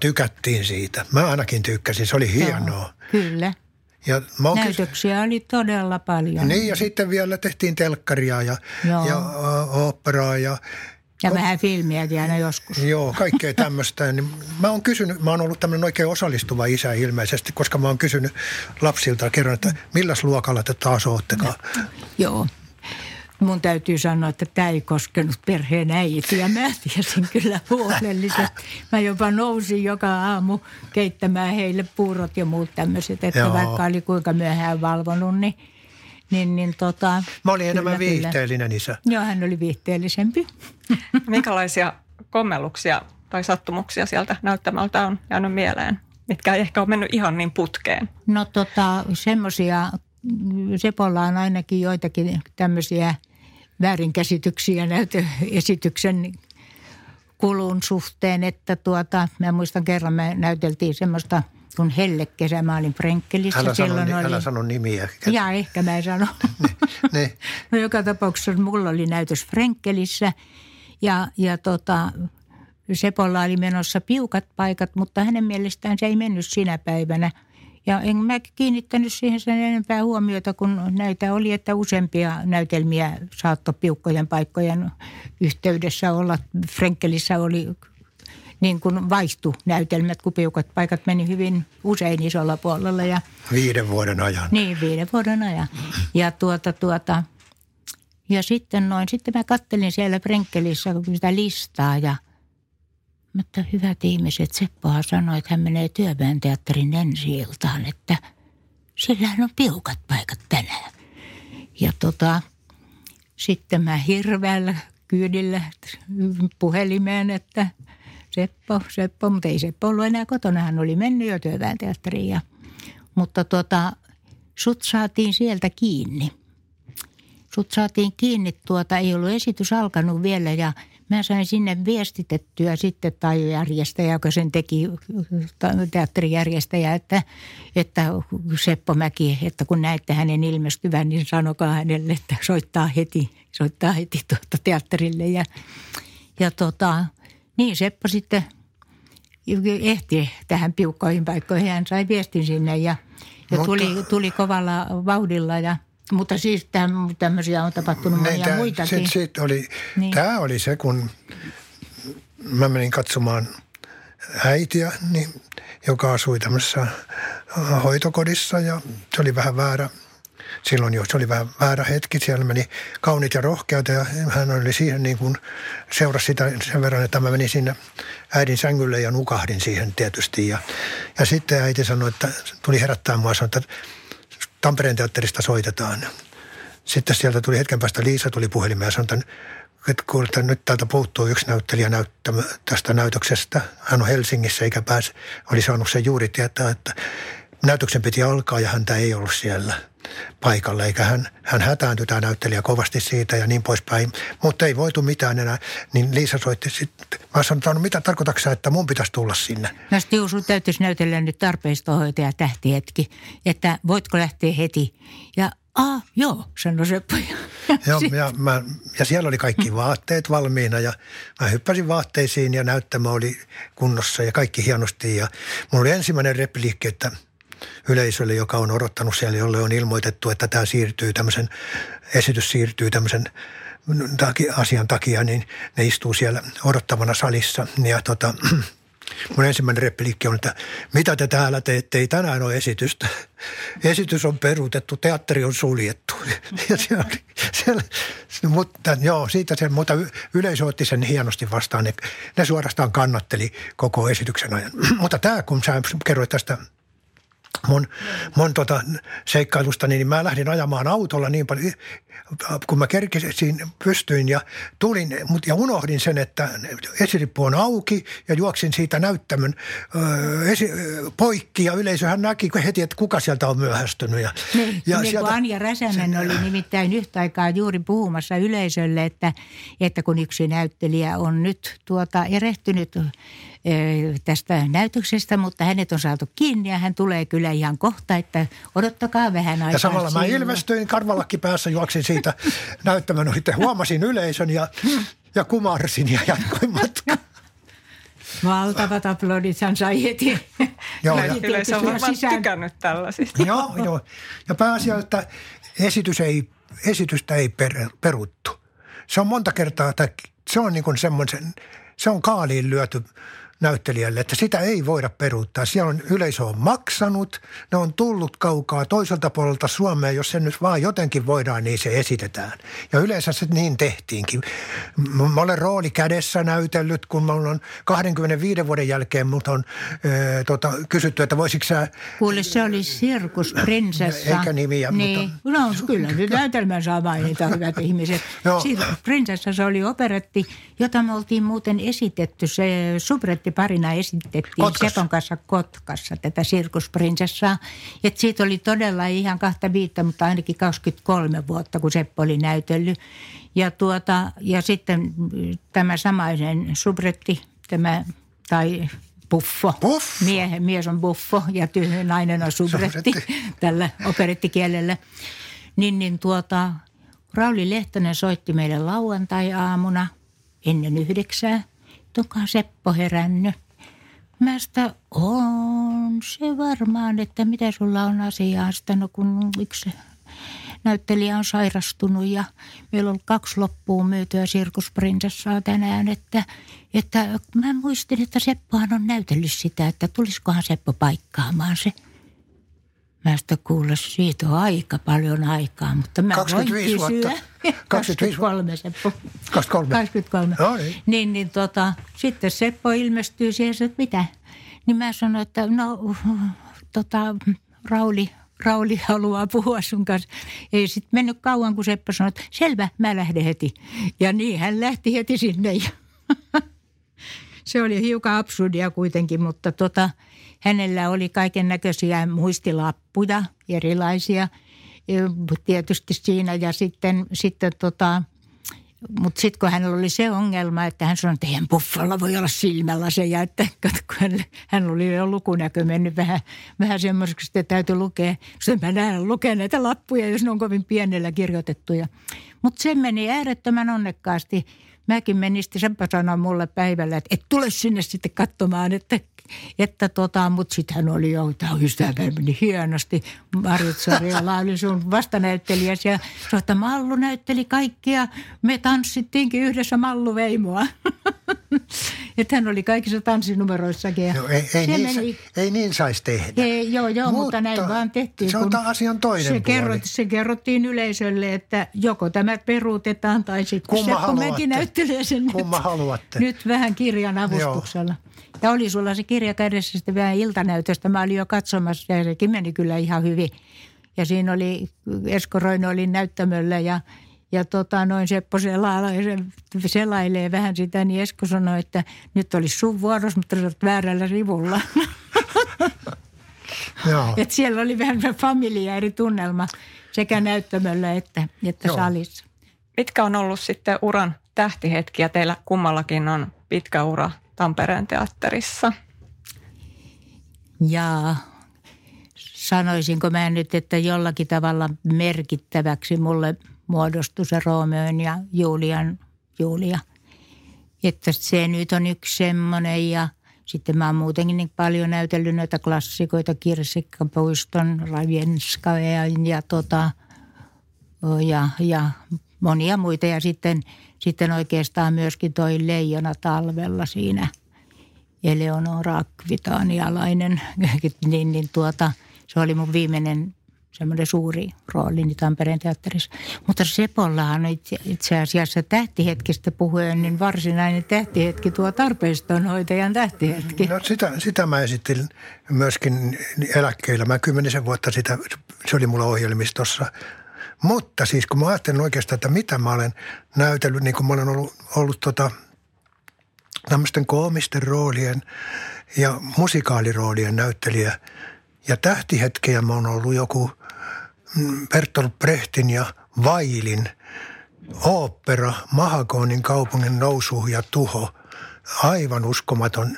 tykättiin siitä. Mä ainakin tykkäsin, se oli hienoa. Kyllä. Ja näytöksiä oli todella paljon. Niin ja sitten vielä tehtiin telkkaria ja oopperaa ja vähän filmiäkin aina joskus. Joo, kaikkea tämmöistä. Niin mä oon ollut tämmöinen oikein osallistuva isä ilmeisesti, koska mä oon kysynyt lapsilta kerran, että milläs luokalla te taas oottekaan. No, joo. Mun täytyy sanoa, että tämä ei koskenut perheen äitiä. Mä tiesin kyllä huolellisesti. Mä jopa nousin joka aamu keittämään heille puurot ja muut tämmöiset. Että joo. Vaikka oli kuinka myöhään valvonut, niin mä olin enemmän viihteellinen isä. Joo, hän oli viihteellisempi. Minkälaisia kommelluksia tai sattumuksia sieltä näyttämältä on jäänyt mieleen, mitkä ei ehkä ole mennyt ihan niin putkeen? No semmoisia, Sepolla on ainakin joitakin tämmöisiä väärinkäsityksiä näytöesityksen kulun suhteen, että mä muistan kerran me näyteltiin semmoista kun hellekesä, mä olin Frenkkelissä. Älä sano nimiä. Jaa, ehkä mä en sano. Ne. No joka tapauksessa mulla oli näytös Frenkkelissä ja Sepolla oli menossa piukat paikat, mutta hänen mielestään se ei mennyt sinä päivänä. Ja en mä kiinnittänyt siihen sen enempää huomiota, kun näitä oli, että useampia näytelmiä saattoi piukkojen paikkojen yhteydessä olla. Frenkkelissä oli niin kuin vaihtui näytelmät, kun piukat paikat meni hyvin usein isolla puolella. 5 vuoden ajan. Niin, 5 vuoden ajan. Ja ja sitten mä kattelin siellä Frenkkelissä sitä listaa ja mutta hyvät ihmiset, Seppohan sanoi, että hän menee Työväen teatterin ensi-iltaan, että sillähän on piukat paikat tänään. Ja sitten mä hirveällä kyydillä puhelimeen, että Seppo, mutta ei Seppo ollut enää kotona, hän oli mennyt jo Työväen teatteriin. Mutta sut saatiin sieltä kiinni. Ei ollut esitys alkanut vielä ja mä sain sinne viestitettyä sitten, tai järjestäjä, joka sen teki, teatterijärjestäjä, että Seppo Mäki, että kun näette hänen ilmestyvän, niin sanokaa hänelle, että soittaa heti teatterille. Ja niin Seppo sitten ehti tähän piukkoihin paikkoihin, hän sai viestin sinne ja tuli kovalla vauhdilla ja... Mutta siis tämmöisiä on tapahtunut monia muitakin. Niin. Tämä oli se, kun mä menin katsomaan äitiä, joka asui tämmöisessä hoitokodissa ja se oli vähän väärä. Silloin jo se oli vähän väärä hetki. Siellä meni Kaunit ja rohkeat ja hän oli siihen niin kuin seurasi sitä sen verran, että mä menin sinne äidin sängylle ja nukahdin siihen tietysti. Ja sitten äiti sanoi, että tuli herättää mua ja sanoi, että Tampereen teatterista soitetaan. Sitten sieltä tuli hetken päästä Liisa tuli puhelimeen ja sanoi, että nyt täältä puuttuu yksi näyttelijä tästä näytöksestä. Hän on Helsingissä eikä pääse. Oli saanut sen juuri tietää, että näytöksen piti alkaa ja häntä ei ollut siellä paikalla, eikä hän hätääntyi tämä näyttelijä kovasti siitä ja niin poispäin, mutta ei voitu mitään enää, niin Liisa soitti sitten. Mä sanoin, no mitä tarkoitatko sä, että mun pitäisi tulla sinne? No sitten juu, sun täytyisi näytellä nyt tarpeistohoitaja tähtihetki, että voitko lähteä heti. Ja joo, sanoi Seppo. Joo, ja siellä oli kaikki vaatteet valmiina ja mä hyppäsin vaatteisiin ja näyttämä oli kunnossa ja kaikki hienosti. Ja mulla oli ensimmäinen repliikki, että yleisölle, joka on odottanut siellä, jolle on ilmoitettu, että tämä siirtyy tämmöisen, esitys siirtyy tämmöisen asian takia, niin ne istuu siellä odottavana salissa. Ja mun ensimmäinen repliikki on, että mitä te täällä teette, ei tänään ole esitystä. Esitys on peruutettu, teatteri on suljettu. Ja mutta yleisö otti sen hienosti vastaan. Ne suorastaan kannatteli koko esityksen ajan. Mutta tämä, kun sä kerroit tästä mun seikkailusta, niin mä lähdin ajamaan autolla niin paljon, kun mä kerkisin, pystyin ja tulin, ja unohdin sen, että esilippu on auki ja juoksin siitä näyttämön poikki ja yleisöhän näki heti, että kuka sieltä on myöhästynyt. Kun Anja Räsänen oli nimittäin yhtä aikaa juuri puhumassa yleisölle, että kun yksi näyttelijä on nyt erehtynyt tästä näytöksestä, mutta hänet on saatu kiinni ja hän tulee kyllä ihan kohta, että odottakaa vähän aikaa. Ja samalla mä ilmestyin, karvalakki päässä juoksin siitä näyttämään ohi, huomasin yleisön ja kumarsin ja jatkoin matkaan. Valtavat aplodit, hän sai heti. Yleisö on varmaan tykännyt tällaisista. Joo. Ja pääasiassa, että esitystä ei peruttu. Se on monta kertaa, että se on niin kuin semmoisen, se on kaaliin lyöty näyttelijälle, että sitä ei voida peruuttaa. Siellä on yleisö on maksanut, ne on tullut kaukaa toiselta puolelta Suomea, jos sen nyt vaan jotenkin voidaan, niin se esitetään. Ja yleensä se niin tehtiinkin. Mä olen rooli kädessä näytellyt, kun mä olen 25 vuoden jälkeen mut on kysytty, että voisitko sä... Kuule, se oli Sirkusprinsessa. Eikä nimiä, niin. Mutta... No kyllä, nyt näytelmän saa mainita, hyvät ihmiset. Sirkusprinsessa se oli operetti, jota me oltiin muuten esitetty, se subretti parina esitettiin Kotkassa. Sepon kanssa Kotkassa tätä Sirkusprinsessaa. Ja siitä oli todella ihan 25, mutta ainakin 23 vuotta, kun Seppo oli näytellyt. Ja sitten tämä samainen subretti, tai buffo. Mies on buffo ja nainen on subretti tällä operettikielellä. Niin, Rauli Lehtonen soitti meille lauantai-aamuna ennen 9. Onko Seppo herännyt? Mä sitä, on se varmaan, että mitä sulla on asiaa. Sitä, kun yksi näyttelijä on sairastunut ja meillä on 2 loppuun myytyä Sirkusprinsessaa tänään. Että mä muistin, että Seppohan on näytellyt sitä, että tulisikohan Seppo paikkaamaan se. Mä sitä kuulla, siitä on aika paljon aikaa, mutta mä voin kysyä. 23 Seppo. 23. No niin. Sitten Seppo ilmestyy siihen, että mitä? Niin mä sanoin, että Rauli haluaa puhua sun kanssa. Ei sitten mennyt kauan, kun Seppo sanoi, että selvä, mä lähden heti. Ja niin hän lähti heti sinne. Se oli hiukan absurdia kuitenkin, mutta hänellä oli kaiken näköisiä muistilappuja, erilaisia tietysti siinä. Ja mutta sitten kun hänellä oli se ongelma, että hän sanoi, että eihän buffalla voi olla silmällä se. Ja että kun hän oli jo lukunäkö mennyt vähän semmoiseksi, että täytyy lukea. Sitten mä luken näitä lappuja, jos ne on kovin pienellä kirjoitettuja. Mutta se meni äärettömän onnekkaasti. Mäkin menin sitten, Seppo sanoi mulle päivällä, että et tule sinne sitten katsomaan, että mutta sitten hän oli jo, tämä meni hienosti. Marjut Sarjala oli sun vastanäyttelijäs ja sanoi, että Mallu näytteli kaikkia. Me tanssittiinkin yhdessä Mallu Veimoa. Että hän oli kaikissa tanssinumeroissakin. No, ei niin saisi tehdä. Mutta näin vaan tehtiin. Se on asian toinen puoli. Se kerrottiin yleisölle, että joko tämä peruutetaan tai sitten Seppo Mäki näyttelee sen nyt vähän kirjan avustuksella. Joo. Ja oli sulla se kirja kädessä sitten vähän iltanäytöstä. Mä olin jo katsomassa ja sekin meni kyllä ihan hyvin. Ja siinä oli, Esko Roino oli näyttämöllä ja Seppo selailee vähän sitä, niin Esko sanoi, että nyt olisi sun vuoros, mutta sä olet väärällä rivulla. Et siellä oli vähän familiaari tunnelma sekä näyttämöllä että salissa. Mitkä on ollut sitten uran tähtihetkiä? Teillä kummallakin on pitkä ura Tampereen teatterissa. Ja sanoisinko mä nyt, että jollakin tavalla merkittäväksi mulle muodostui se Roomeon ja Julia. Että se nyt on yksi semmoinen ja sitten mä oon muutenkin niin paljon näytellyt noita klassikoita, Kirsikkapuiston, Rajenskajan ja monia muita. Ja sitten oikeastaan myöskin toi Leijona talvella siinä. Eleonora Akvitaanialainen, se oli mun viimeinen semmoinen suuri roolini Tampereen teatterissa. Mutta Sepollahan itse asiassa tähtihetkestä puhuen, niin varsinainen tähtihetki tuo tarpeistonhoitajan tähtihetki. No sitä mä esittelin myöskin eläkkeellä. Mä 10 vuotta sitä, se oli mulla ohjelmistossa. Mutta siis kun mä ajattelin oikeastaan, että mitä mä olen näytellyt, niin kun mä olen ollut tämmöisten koomisten roolien ja musikaaliroolien näyttelijä. Ja tähtihetkiä mä oon ollut joku Bertolt Brechtin ja Vailin ooppera Mahagonin kaupungin nousu ja tuho. Aivan uskomaton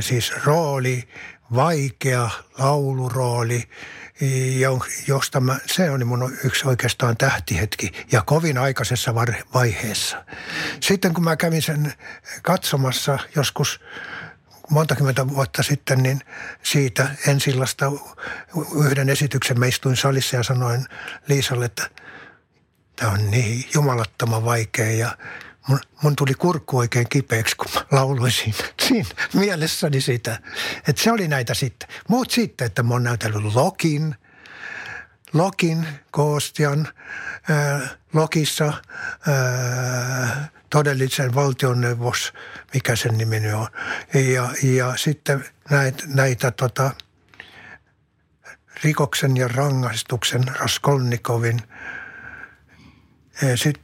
siis rooli, vaikea laulurooli, josta se oli mun yksi oikeastaan tähtihetki ja kovin aikaisessa vaiheessa. Sitten kun mä kävin sen katsomassa joskus montakymmentä vuotta sitten, niin siitä ensillasta yhden esityksen mä istuin salissa ja sanoin Liisalle, että tämä on niin jumalattoman vaikea ja mun tuli kurkku oikein kipeäksi, kun mä lauloin siinä mielessäni sitä. Että se oli näitä sitten. Muut sitten, että mä oon näytellyt Lokin, Koostian, Lokissa, todellisen valtionneuvos, mikä sen nimi nyt on. Ja sitten näitä rikoksen ja rangaistuksen, Raskolnikovin, sitten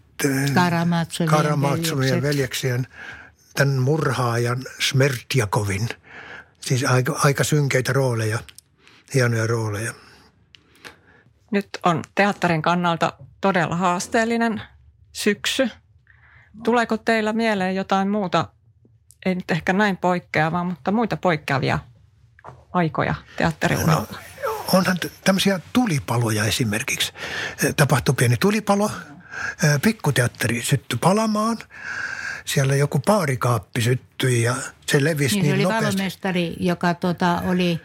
Karamazovien veljeksien, tämän murhaajan Smertjakovin. Siis aika synkeitä rooleja, hienoja rooleja. Nyt on teatterin kannalta todella haasteellinen syksy. Tuleeko teillä mieleen jotain muuta, ei nyt ehkä näin poikkeavaa, mutta muita poikkeavia aikoja teatteriuralla? No, onhan tämmöisiä tulipaloja esimerkiksi. Tapahtui pieni tulipalo, pikkuteatteri syttyi palamaan. Siellä joku baarikaappi syttyi ja se levisi niin nopeasti. Se oli valomestari, joka oli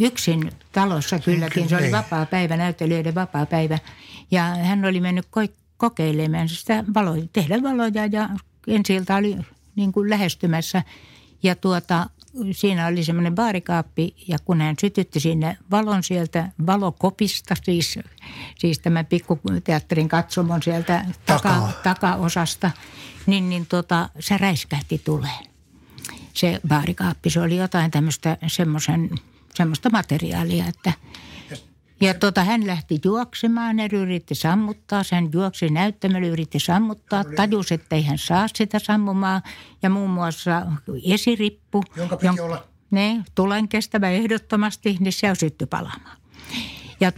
yksin talossa kylläkin. Se oli vapaapäivä, näyttelijöiden vapaapäivä. Ja hän oli mennyt kokeilemaan sitä valoja, tehdä valoja ja ensi-ilta oli niin kuin lähestymässä. Ja siinä oli semmoinen baarikaappi ja kun hän sytytti sinne valon sieltä valokopista, siis tämän pikkuteatterin katsomon sieltä takaosasta, niin se räiskähti tuleen. Se baarikaappi, se oli jotain tämmöistä semmoista materiaalia, että ja hän lähti juoksemaan, hän yritti sammuttaa, hän juoksi näyttämällä, yritti sammuttaa, tajusi, ettei hän saa sitä sammumaan. Ja muun muassa esirippu, jonka piti olla tulen kestävä ehdottomasti, niin se syttyi palaamaan. Ja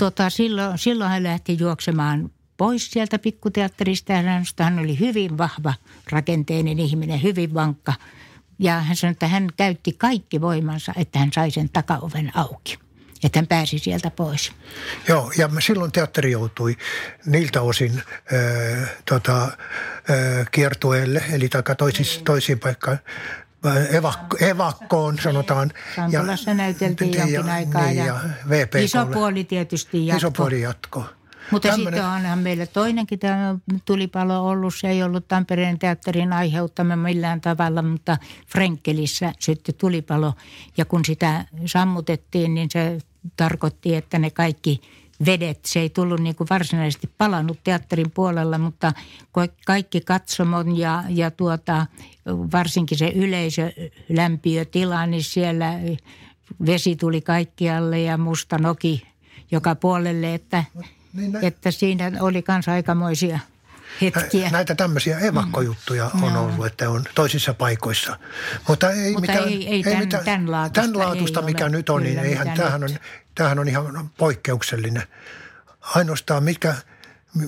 silloin hän lähti juoksemaan pois sieltä pikkuteatterista ja hän oli hyvin vahva rakenteinen ihminen, hyvin vankka. Ja hän sanoi, että hän käytti kaikki voimansa, että hän sai sen takaoven auki. Että hän pääsi sieltä pois. Joo, ja silloin teatteri joutui niiltä osin kiertueelle, eli toisiin paikkaan. Evakkoon sanotaan. Tampulassa näyteltiin jonkin aikaa ja isopuoli tietysti jatkoi. Isopuoli jatkoi. Mutta sitten onhan meillä toinenkin tämä tulipalo ollut. Se ei ollut Tampereen teatterin aiheuttama millään tavalla, mutta Frenkkelissä syttyi tulipalo. Ja kun sitä sammutettiin, niin se tarkoitti, että ne kaikki vedet, se ei tullut niin kuin varsinaisesti palannut teatterin puolella, mutta kaikki katsomon ja varsinkin se yleisölämpiötila, niin siellä vesi tuli kaikkialle ja musta noki joka puolelle, että siinä oli kans aikamoisia hetkiä. Näitä tämmöisiä evakkojuttuja on ollut, että on toisissa paikoissa. Mutta ei, mutta mitään, ei tämän laatusta mikä ole, nyt on, kyllä, niin eihän, tämähän on ihan poikkeuksellinen. Ainoastaan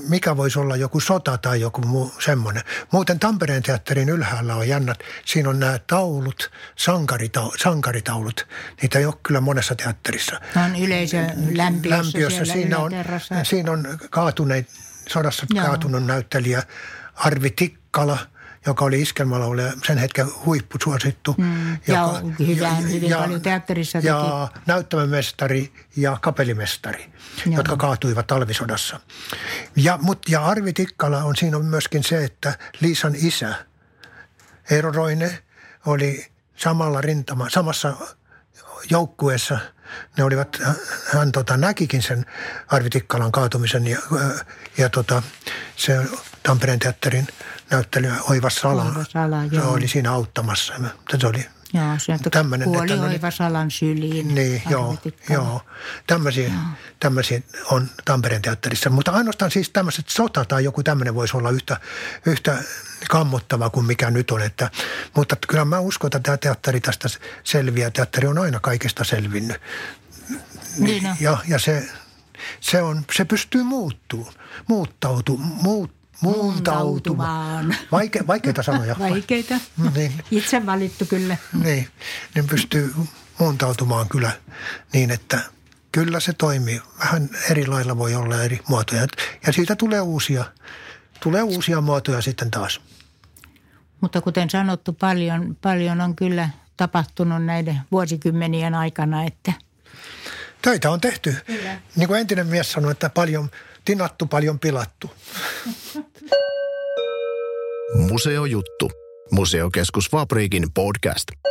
mikä voisi olla joku sota tai joku muu semmoinen. Muuten Tampereen teatterin ylhäällä on jännät. Siinä on nämä taulut, sankaritaulut. Niitä ei ole kyllä monessa teatterissa. Ne on yleisön lämpiössä. Siinä on sodassa kaatunut näyttelijä Arvi Tikkala, joka oli iskelmälaulaja, sen hetken huippusuosittu. Hyvin paljon teatterissa teki. Ja näyttämömestari ja kapellimestari, jotka kaatuivat talvisodassa. Ja Arvi Tikkala on siinä myöskin se, että Liisan isä, Eero Roine, oli samassa joukkueessa. Ne olivat, hän näkikin sen Arvi Tikkalan kaatumisen ja se Tampereen teatterin näyttelijä Oivas Sala. Se oli siinä auttamassa. Se oli tämmöinen. Kuoli Oivas Salan syliin. Niin, joo. Tämmöisiä on Tampereen teatterissa. Mutta ainoastaan siis tämmöiset sota tai joku tämmöinen voisi olla yhtä kammottava kuin mikä nyt on. Mutta kyllä mä uskon, että tämä teatteri tästä selviää. Teatteri on aina kaikesta selvinnyt. Niin on. Se pystyy muuntautumaan. Vaikeita sanoja. Vaikeita. Niin. Itse valittu kyllä. Niin pystyy muuntautumaan kyllä niin, että kyllä se toimii. Vähän eri lailla voi olla eri muotoja. Ja siitä tulee uusia muotoja sitten taas. Mutta kuten sanottu, paljon on kyllä tapahtunut näiden vuosikymmenien aikana, että töitä on tehty. Kyllä. Niin kuin entinen mies sanoi, että paljon tinattu, paljon pilattu. Museojuttu. Museokeskus Vapriikin podcast.